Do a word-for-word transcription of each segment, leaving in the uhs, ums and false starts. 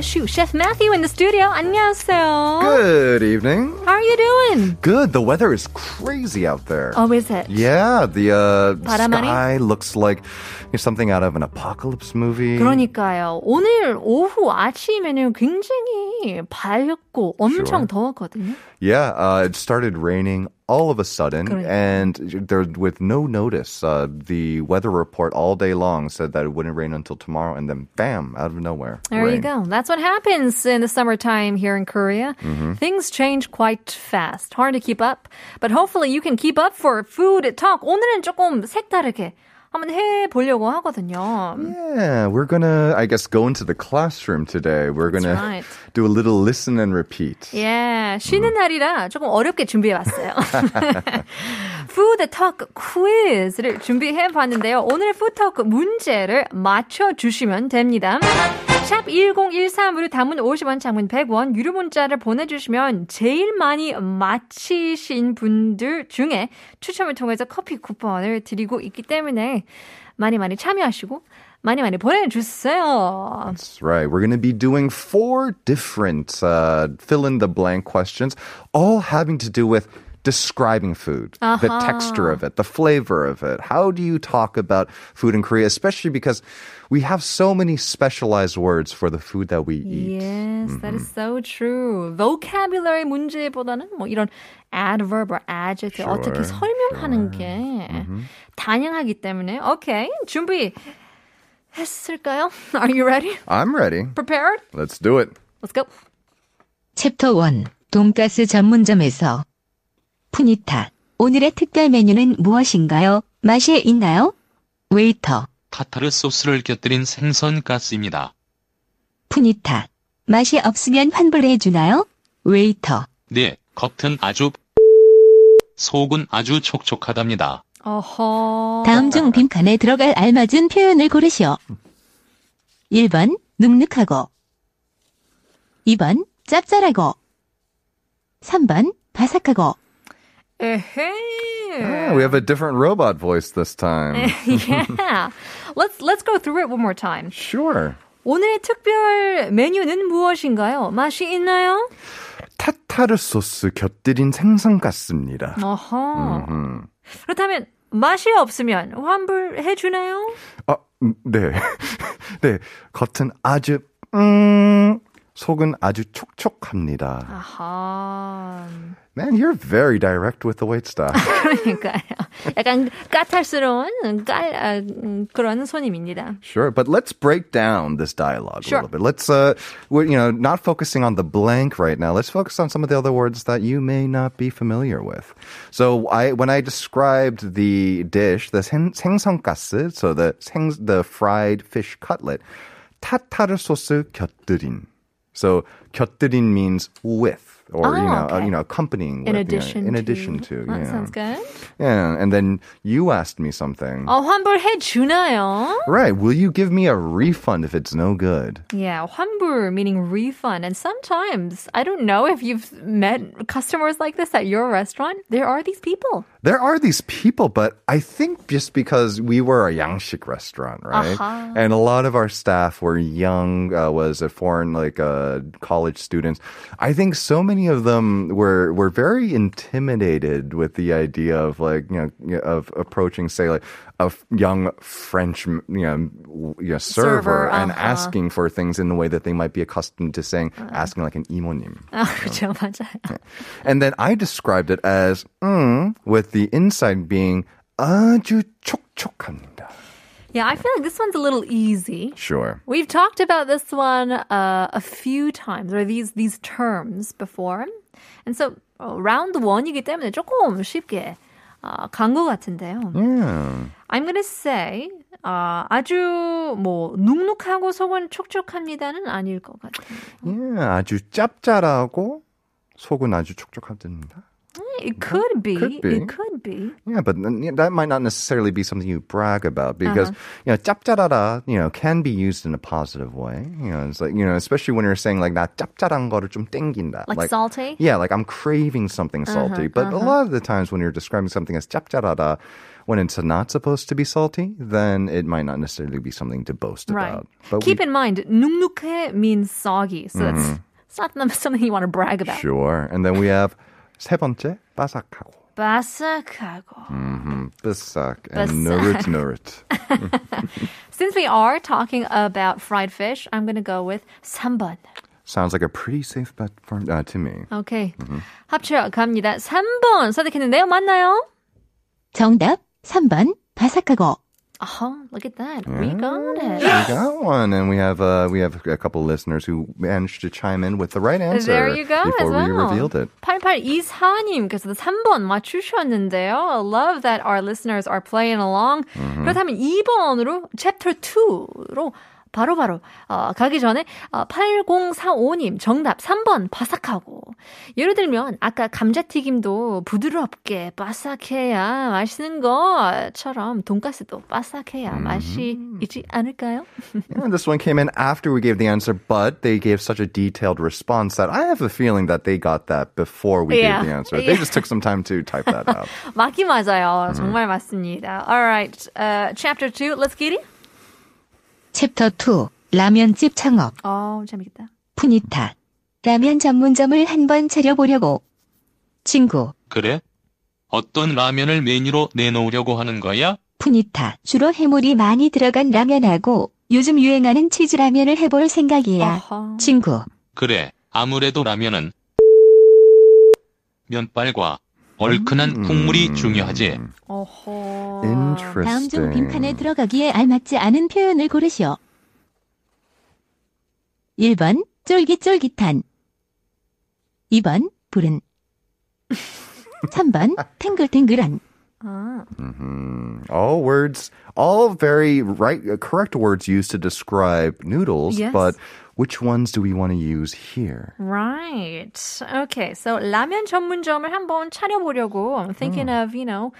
Chef Matthew in the studio. 안녕하세요. Good evening. How are you doing? Good. The weather is crazy out there. Oh, is it? Yeah. The uh, sky looks like something out of an apocalypse movie. 그러니까요. 오늘 오후 아침에는 굉장히 밝고 엄청 sure. 더웠거든요. Yeah. Uh, it started raining all of a sudden, 그러니까. and there, with no notice, uh, the weather report all day long said that it wouldn't rain until tomorrow, and then bam, out of nowhere. There rain. you go. That's what happens in the summertime here in Korea. Mm-hmm. Things change quite fast. Hard to keep up, but hopefully you can keep up for Food Talk. 오늘은 조금 색다르게. 한번 해보려고 하거든요. Yeah, we're gonna, I guess, go into the classroom today. We're gonna right. do a little listen and repeat. Yeah, 쉬는 mm. 날이라 조금 어렵게 준비해봤어요. Food Talk Quiz를 준비해봤는데요. 오늘 Food Talk 문제를 맞춰주시면 됩니다. 샵 일공일삼으로 담은 오십 원, 장문 백 원, 유료 문자를 보내주시면 제일 많이 맞히신 분들 중에 추첨을 통해서 커피 쿠폰을 드리고 있기 때문에 많이 많이 참여하시고 많이 많이 보내주세요. That's right. We're going to be doing four different uh, fill-in-the-blank questions, all having to do with describing food, uh-huh. the texture of it, the flavor of it. How do you talk about food in Korea, especially because we have so many specialized words for the food that we eat. Yes, mm-hmm. that is so true. Vocabulary 문제보다는 뭐 이런 adverb or adjective sure, 어떻게 설명하는 sure. 게 mm-hmm. 다양하기 때문에. Okay, 준비 했을까요? Are you ready? I'm ready. Prepared? Let's do it. Let's go. 챕터 일, 돈가스 전문점에서 푸니타, 오늘의 특별 메뉴는 무엇인가요? 맛이 있나요? 웨이터, 타타르 소스를 곁들인 생선 가스입니다. 푸니타, 맛이 없으면 환불해 주나요? 웨이터, 네, 겉은 아주 속은 아주 촉촉하답니다. 어허. 다음 중 빈칸에 들어갈 알맞은 표현을 고르시오. 일 번, 눅눅하고 이 번, 짭짤하고 삼 번, 바삭하고 Uh-huh. Oh, we have a different robot voice this time. yeah. Let's let's go through it one more time. Sure. 오늘의 특별 메뉴는 무엇인가요? 맛이 있나요? 타타르 소스 곁들인 생선 같습니다. 어허. Mm-hmm. 그렇다면 맛이 없으면 환불해 주나요? 아, 네. 네. 겉은 아주 음 속은 아주 촉촉합니다. 아하. Man, you're very direct with the waitstaff. 그러니까요. 약간 까탈스러운 깔, 아, 그런 손님입니다. Sure, but let's break down this dialogue sure. a little bit. Let's, uh, we're, you know, not focusing on the blank right now. Let's focus on some of the other words that you may not be familiar with. So I, when I described the dish, the 생, 생선가스, so the, 생, the fried fish cutlet, 타타르 소스 곁들인. So 곁들인 means with, or oh, you know, okay. uh, you know, accompanying. In with, addition, you know, in to. addition to. That yeah. sounds good. Yeah, and then you asked me something. 어, 환불해 주나요? Right. Will you give me a refund if it's no good? Yeah, 환불 meaning refund, and sometimes I don't know if you've met customers like this at your restaurant. There are these people. There are these people, but I think just because we were a 양식 restaurant, right? Uh-huh. And a lot of our staff were young, uh, was a foreign like uh, college students. I think so many of them were were very intimidated with the idea of like you know of approaching say like a young French you know, you know server, server and uh-huh. asking for things in the way that they might be accustomed to saying uh-huh. asking like an 이모님. 아, 그렇죠, 맞아요. And then I described it as mm, with the inside being 아주 촉촉합니다. Yeah, I feel like this one's a little easy. Sure. We've talked about this one uh, a few times, or these these terms before. And so uh, round one이기 때문에 조금 쉽게 uh, 간 것 같은데요. Yeah. I'm going to say uh, 아주 뭐 눅눅하고 속은 촉촉합니다는 아닐 것 같아요. Yeah, 아주 짭짤하고 속은 아주 촉촉합니다. It could be. Could be. It could be. Yeah, but that might not necessarily be something you brag about because, uh-huh. you know, 짭짤하다, you know, can be used in a positive way. You know, it's like, you know, especially when you're saying like, 나 짭짤한 거를 좀 땡긴다. Like, like salty? Yeah, like I'm craving something salty. Uh-huh, but uh-huh. a lot of the times when you're describing something as 짭짤하다, when it's not supposed to be salty, then it might not necessarily be something to boast right. about. But Keep we, in mind, 눅눅해 means soggy. So mm-hmm. it's, it's not something you want to brag about. Sure. And then we have 세 번째, 바삭하고. 바삭하고. Mm-hmm. 바삭 and 노릇 노릇. Since we are talking about fried fish, I'm going to go with 삼 번. Sounds like a pretty safe bet for, uh, to me. Okay. Mm-hmm. 합쳐 갑니다. 삼 번 선택했는데요. 맞나요? 정답 삼 번 바삭하고. Oh, look at that. Yeah. We got it. We got one. And we have, uh, we have a couple of listeners who managed to chime in with the right answer there you go, before as well. we revealed it. 팔팔이사님께서도 삼 번 맞추셨는데요. I love that our listeners are playing along. Mm-hmm. 그렇다면 이 번으로 챕터 이로 바로바로 어, 가기 전에 어, 팔공사오님 정답 삼 번 바삭하고. 예를 들면 아까 감자튀김도 부드럽게 바삭해야 맛있는 것처럼 돈가스도 바삭해야 mm-hmm. 맛이 있지 않을까요? yeah, this one came in after we gave the answer, but they gave such a detailed response that I have a feeling that they got that before we yeah. gave the answer. They yeah. just took some time to type that out. 맞긴 맞아요. Mm-hmm. 정말 맞습니다. All right, uh, chapter two, let's get it. 챕터 이 라면집 창업. 어, 재밌겠다. 푸니타 라면 전문점을 한번 차려보려고. 친구 그래? 어떤 라면을 메뉴로 내놓으려고 하는 거야? 푸니타 주로 해물이 많이 들어간 라면하고 요즘 유행하는 치즈라면을 해볼 생각이야. 어허. 친구 그래 아무래도 라면은 면발과 얼큰한 국물이 음. 중요하지. 어허. Interesting. 다음 중 빈칸에 들어가기에 알맞지 않은 표현을 고르시오. 일 번 쫄깃쫄깃한, 이 번 불은, 삼 번 탱글탱글한. Mm-hmm. All words, all very right, correct words used to describe noodles, yes. but which ones do we want to use here? Right. Okay. So 라면 전문점을 한번 차려보려고. I'm thinking mm. of, you know,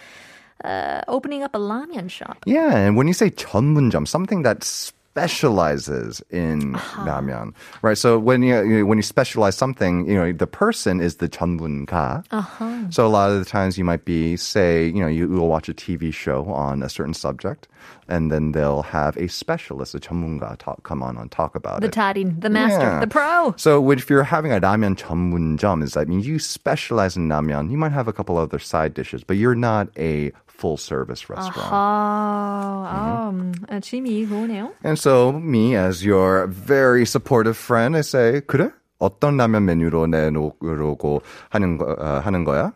uh, opening up a 라면 shop. Yeah. And when you say 전문점, something that's specializes in uh-huh. 라면, right? So when you when you specialize something, you know the person is the 전문가. Uh-huh. So a lot of the times you might be, say, you know, you will watch a T V show on a certain subject, and then they'll have a specialist, a 전문가, talk, come on and talk about the it. The tarin, the master, yeah. the pro. So if you're having a 라면 전문점, is that mean you specialize in 라면? You might have a couple other side dishes, but you're not a full-service restaurant. Uh-huh. Mm-hmm. Um, 짐이 좋네요. And so, me, as your very supportive friend, I say, 그래? 어떤 라면 메뉴로 내놓으려고 하는, 거, uh, 하는 거야?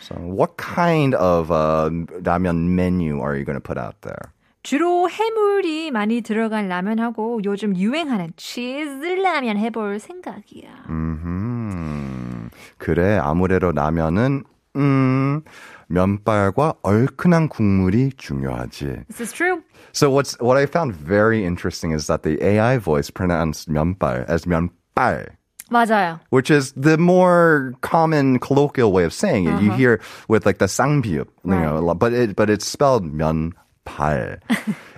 So, what kind of uh, 라면 menu are you going to put out there? 주로 해물이 많이 들어간 라면하고 요즘 유행하는 치즈 라면 해볼 생각이야. Mm-hmm. 그래, 아무래도 라면은 음... 면발과 얼큰한 국물이 중요하지. This is true. So what's what I found very interesting is that the A I voice pronounced 면발 as 면발. 맞아요. Which is the more common colloquial way of saying it. Uh-huh. You hear with like the 쌍비읍, right. you know, but it but it's spelled 면.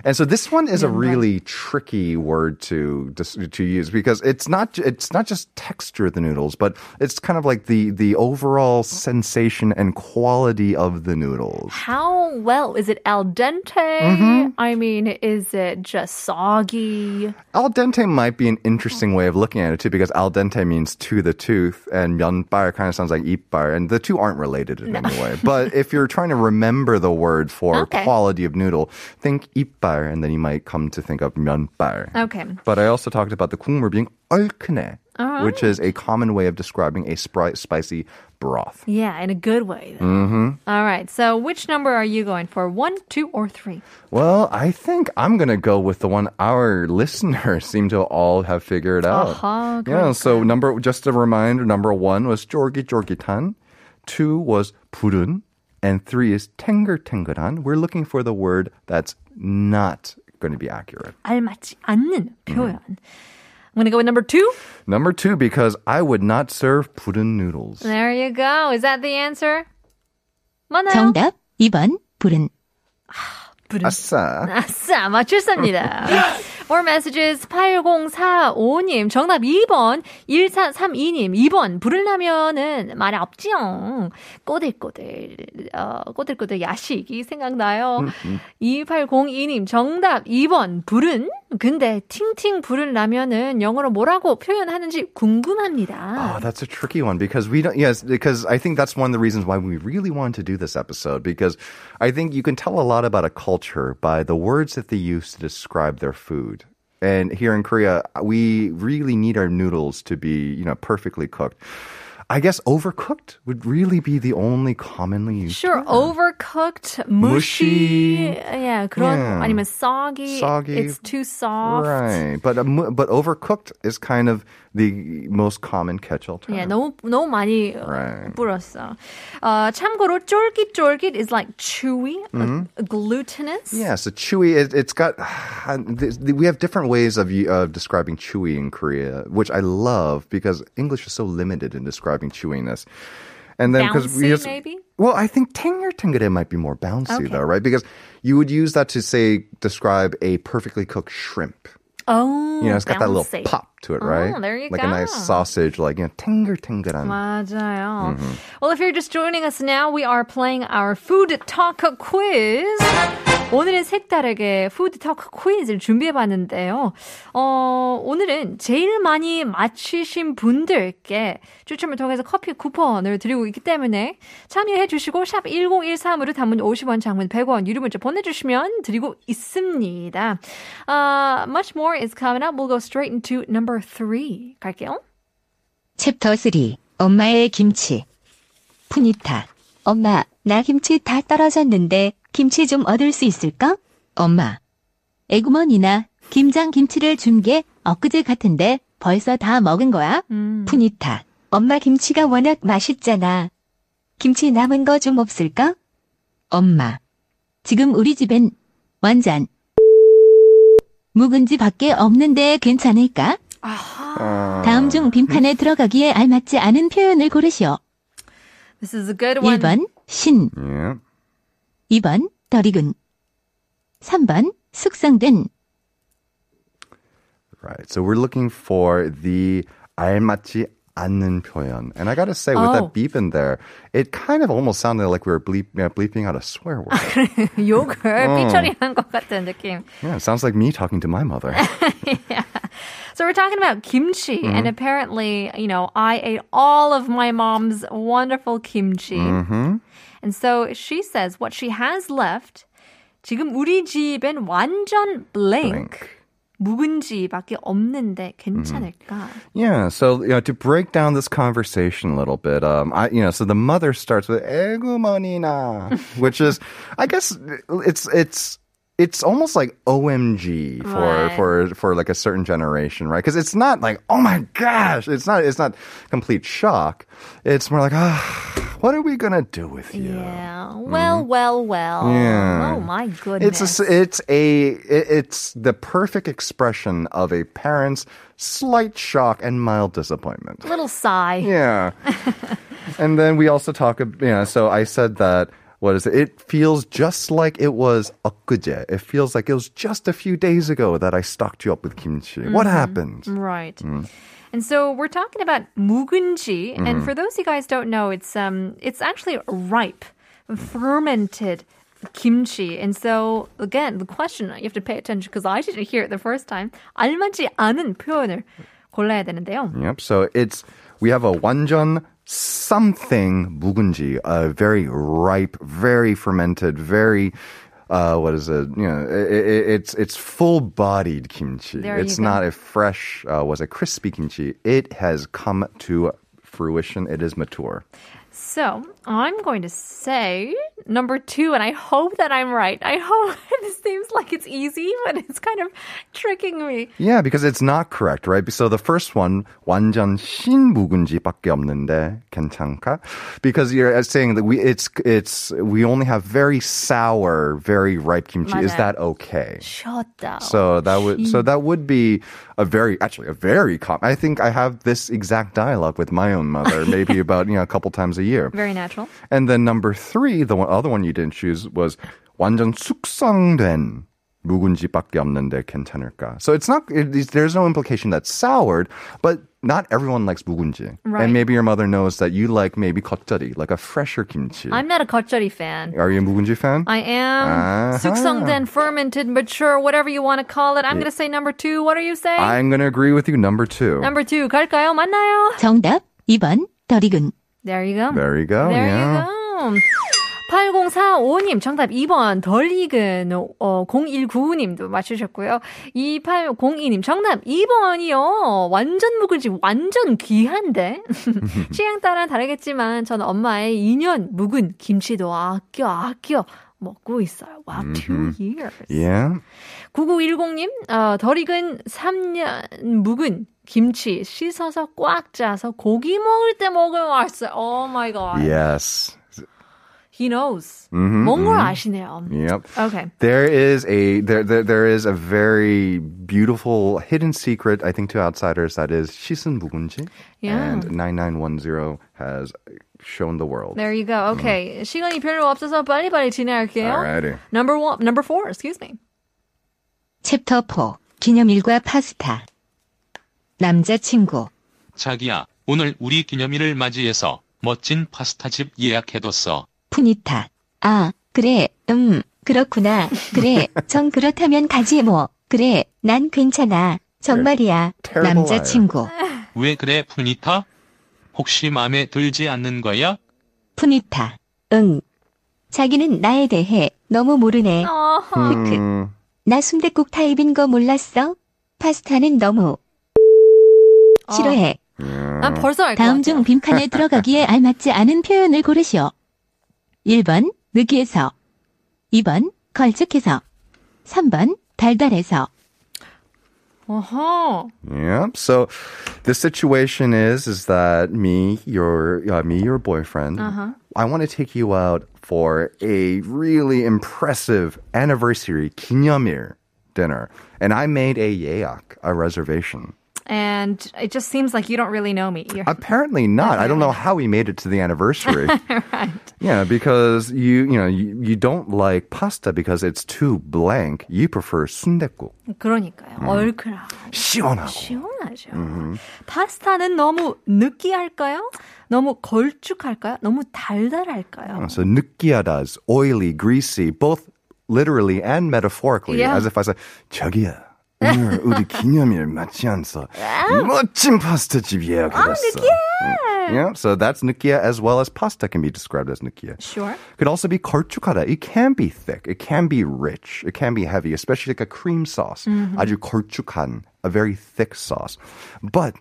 And so this one is a really tricky word to to use because it's not it's not just texture of the noodles, but it's kind of like the the overall sensation and quality of the noodles. How well is it al dente? Mm-hmm. I mean, is it just soggy? Al dente might be an interesting way of looking at it too, because al dente means to the tooth, and 면발 kind of sounds like 이빨, and the two aren't related in no. any way. But if you're trying to remember the word for okay. quality of noodle. Think 이빨, and then you might come to think of 면발. Okay. But I also talked about the 국물 being 얼큰해, right. which is a common way of describing a spri- spicy broth. Yeah, in a good way. Mm-hmm. All right. So which number are you going for? One, two, or three? Well, I think I'm going to go with the one our listeners seem to all have figured out. Uh-huh, yeah. Good. So number, just a reminder, number one was 쫄깃쫄깃한, two was 불은, and three is 탱글탱글한. We're looking for the word that's not going to be accurate. 알맞지 않는 표현. Mm-hmm. I'm going to go with number two. Number two, because I would not serve purin noodles. There you go. Is that the answer? 많아요. 정답 이 번 불은. 아싸. 아싸, 맞출사입니다. More messages, 팔공사오 님. 정답 이 번, 일사삼이 님. 이 번, 불을 나면은 말이 없지요. 꼬들꼬들, 어, 꼬들꼬들 야식이 생각나요. 음, 음. 이팔공이 님. 정답 이 번, 불은? 근데 팅팅 불을 나면은 영어로 뭐라고 표현하는지 궁금합니다. Oh, that's a tricky one because we don't, yes, because I think that's one of the reasons why we really wanted to do this episode because I think you can tell a lot about a culture by the words that they use to describe their food. And here in Korea, we really need our noodles to be, you know, perfectly cooked. I guess overcooked would really be the only commonly used. Sure, term. Overcooked, mushy, mushy, yeah, 그런 yeah. 아니면 soggy, soggy, it's too soft. Right, but um, but overcooked is kind of the most common catch-all term. Yeah, 너무 너무 많이 right. 불었어. Uh, 참고로 쫄깃쫄깃 is like chewy, mm-hmm. uh, glutinous. Yeah, so chewy. It, it's got. Uh, th- th- we have different ways of uh, describing chewy in Korea, which I love because English is so limited in describing. Chewiness, and then because we just, maybe? Well, I think tingler tingler might be more bouncy okay. though, right? Because you would use that to say describe a perfectly cooked shrimp. Oh, you know, it's got bouncy. That little pop to it, right? Oh, there you like go. Like a nice sausage, like you know, tingler tingler. 맞아요. Mm-hmm. Well, if you're just joining us now, we are playing our food talk quiz. 오늘은 색다르게 푸드 토크 퀴즈를 준비해봤는데요. 어, 오늘은 제일 많이 맞히신 분들께 추첨을 통해서 커피 쿠폰을 드리고 있기 때문에 참여해주시고 샵 일공일삼으로 단문 오십 원, 장문 백 원, 유료 문자 보내주시면 드리고 있습니다. Uh, much more is coming up. We'll go straight into number three. 갈게요. 챕터 삼. 엄마의 김치. 푸니타. 엄마, 나 김치 다 떨어졌는데 김치 좀 얻을 수 있을까? 엄마. 애구머니나 김장 김치를 준 게 엊그제 같은데 벌써 다 먹은 거야? 음. 푸니타. 엄마 김치가 워낙 맛있잖아. 김치 남은 거 좀 없을까? 엄마. 지금 우리 집엔 완전 묵은지 밖에 없는데 괜찮을까? 아하. 다음 중 빈칸에 들어가기에 알맞지 않은 표현을 고르시오. This is a good one. 일 번 신. Yeah. 이 번 덜 익은. 삼 번 숙성된. Right. So we're looking for the 알맞지 않는 표현. And I gotta say, with oh. that beep in there, it kind of almost sounded like we were bleep, you know, bleeping out a swear word. 욕을 삐처리한 것 같은 느낌. Yeah, it sounds like me talking to my mother. yeah. So we're talking about kimchi, mm-hmm. and apparently, you know, I ate all of my mom's wonderful kimchi. Mm-hmm. And so she says what she has left, 지금 우리 집엔 완전 blank. blank. 묵은지밖에 없는데 괜찮을까? Yeah, so you know, to break down this conversation a little bit, um, I, you know, so the mother starts with 애구머니나, which is, I guess it's it's it's almost like O M G for right. for for like a certain generation, right? Because it's not like oh my gosh, it's not it's not complete shock. It's more like ah. Oh, what are we gonna do with you? Yeah. Well, mm-hmm. well, well. Yeah. Oh my goodness. It's a, it's a it's the perfect expression of a parent's slight shock and mild disappointment. Little sigh. Yeah. And then we also talk. You know, so I said that. What is it? It feels just like it was 엊그제. It feels like it was just a few days ago that I stocked you up with kimchi. Mm-hmm. What happened? Right. Mm. And so we're talking about 묵은지, mm-hmm. and for those of you guys who don't know, it's um, it's actually ripe, fermented kimchi. And so again, the question you have to pay attention because I didn't hear it the first time. 알맞지 않은 표현을 골라야 되는데요. Yep. So it's we have a 완전 something 묵은지, a very ripe, very fermented, very. Uh, what is it? You know, it, it, it's it's full-bodied kimchi. There it's you go. Not a fresh, uh, was a crispy kimchi. It has come to fruition. It is mature. So I'm going to say number two, and I hope that I'm right. I hope it seems like it's easy, but it's kind of tricking me. Yeah, because it's not correct, right? So the first one, 완전 신 묵은지밖에 없는데 괜찮까? Because you're saying that we it's it's we only have very sour, very ripe kimchi. 맞아요. Is that okay? Shut down. So that would so that would be a very, actually a very common, I think I have this exact dialogue with my own mother, maybe about, you know, a couple times a year. Very natural. And then number three, the one, other one you didn't choose was 완전 숙성된 묵은지밖에 없는데 괜찮을까? So it's not, it, there's no implication that's soured, but not everyone likes 묵은지. Right. And maybe your mother knows that you like maybe 겉절이, like a fresher kimchi. I'm not a 겉절이 fan. Are you a 묵은지 fan? I am. Uh-huh. 숙성된, fermented, mature, whatever you want to call it. I'm yeah. going to say number two. What are you saying? I'm going to agree with you. Number two. Number two. 갈까요? 만나요? 정답 이 번. 더 익은. There you go. There you go. There yeah. you go. 팔공사오님 정답 이 번 덜 익은 어, 공일구오님도 맞추셨고요. 이팔공이님 정답 이 번이요. 완전 묵은지 완전 귀한데 취향 따라 다르겠지만 저는 엄마의 이 년 묵은 김치도 아껴 아껴 먹고 있어요. Wow, mm-hmm. two years. Yeah. 구구일공님 어, 덜 익은 삼 년 묵은 김치 씻어서 꽉 짜서 고기 먹을 때 먹어왔어요. Oh my god. Yes. He knows. Mm-hmm, 몽골 mm-hmm. 아시네요. Yep. Okay. There is a there, there there is a very beautiful hidden secret, I think, to outsiders that is 씻은 묵은지. Yeah. And nine nine one zero has shown the world. There you go. Okay. Mm. 시간이 별로 없어서 빨리빨리 진행할게요. Alrighty. Number one, number four. Excuse me. 챕터 사. 기념일과 파스타. 남자친구. 자기야, 오늘 우리 기념일을 맞이해서 멋진 파스타집 예약해뒀어. 푸니타. 아, 그래, 음, 그렇구나. 그래, 정 그렇다면 가지 뭐. 그래, 난 괜찮아. 정말이야. 남자친구. 왜 그래, 푸니타? 혹시 마음에 들지 않는 거야? 푸니타. 응. 자기는 나에 대해 너무 모르네. 음. 나 순댓국 타입인 거 몰랐어? 파스타는 너무 어. 싫어해. 난 벌써 알 것 같아. 다음 중 빈칸에 들어가기에 알맞지 않은 표현을 고르시오. 일 번 느끼해서, 이 번 걸쭉해서, 삼 번 달달해서. Uh-huh. Yeah. So the situation is is that me, your uh, me, your boyfriend, uh-huh. I want to take you out for a really impressive anniversary 기념일 dinner, and I made a 예약, a reservation. And it just seems like you don't really know me. You're Apparently not. I don't know how we made it to the anniversary. Right. Yeah, because you you know you, you don't like pasta because it's too blank. You prefer 순댓국. 그러니까요. 음. 얼큰하고. 시원하고. 시원하죠. 음. 파스타는 너무 느끼할까요? 너무 걸쭉할까요? 너무 달달할까요? So 느끼하다 is oily, greasy, both literally and metaphorically. Yeah. As if I said, 저기야. 오늘 우리 기념일 맞지 않소. 멋진 파스타집 예약해봤어. 아, 느끼해. Yeah, so that's 느끼해 as well as pasta can be described as 느끼해. Sure. Could also be 걸쭉하다. It can be thick. It can be rich. It can be heavy, especially like a cream sauce. Mm-hmm. 아주 걸쭉한, a very thick sauce. But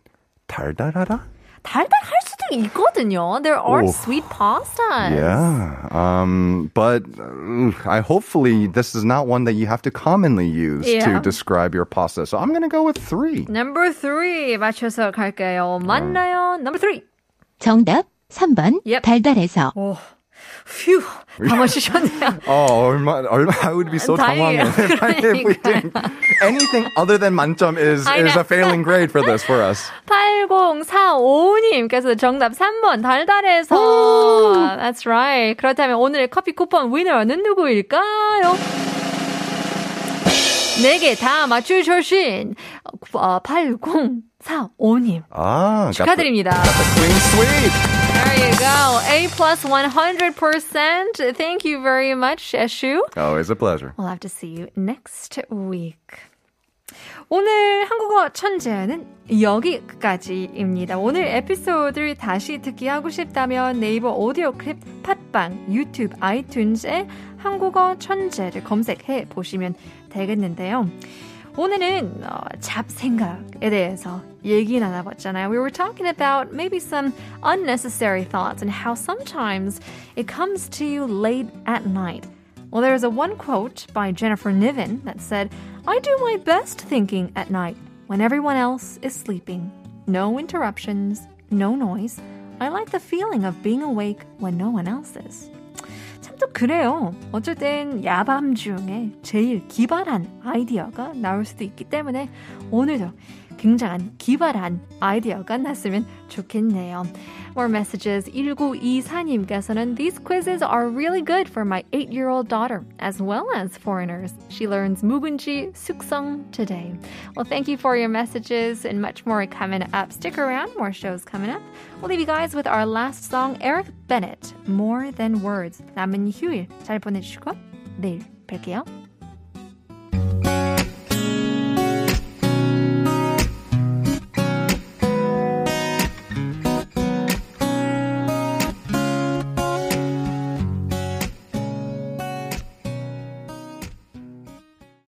달달하다? 달달할 수도 있거든요. There are oh. sweet pastas. Yeah. Um, but uh, I hopefully this is not one that you have to commonly use yeah. to describe your pasta. So I'm going to go with three. Number three. 맞춰서 갈까요? 맞나요? Um. Number three. 정답 삼 번. Yep. 달달해서. Oh. Phew. 당황하셨네요. Oh, 얼마, 얼마, I would be so 당황해. if, if we didn't. Anything other than 만점 is, is a failing grade for this, for us. 팔공사오님께서 정답 삼 번, 달달해서. Ooh. That's right. 그렇다면 오늘의 커피 쿠폰 위너는 누구일까요? 네 개 다 맞추셨신 팔공사오님. 아, 축하드립니다. Got the, got the queen sweep. There you go. A plus one hundred percent. Thank you very much, Eshu. Always a pleasure. We'll have to see you next week. 오늘 한국어 천재는 여기까지입니다. 오늘 에피소드를 다시 듣기 하고 싶다면 네이버 오디오 클립, 팟빵, 유튜브, 아이튠즈에 한국어 천재를 검색해 보시면 되겠는데요. 오늘은 어, 잡생각에 대해서 얘기 나눠봤잖아요. We were talking about maybe some unnecessary thoughts and how sometimes it comes to you late at night. Well, there's a one quote by Jennifer Niven that said, I do my best thinking at night when everyone else is sleeping. No interruptions, no noise. I like the feeling of being awake when no one else is. 또 그래요. 어쩔 땐 야밤 중에 제일 기발한 아이디어가 나올 수도 있기 때문에 오늘도 굉장한 기발한 아이디어가 났으면 좋겠네요. More messages. 천구백이십사님께서는 These quizzes are really good for my eight-year-old daughter as well as foreigners. She learns 묵은지 숙성 today. Well, thank you for your messages and much more coming up. Stick around. More shows coming up. We'll leave you guys with our last song, Eric Bennett, More Than Words. 남은 휴일 잘 보내주시고 내일 뵐게요.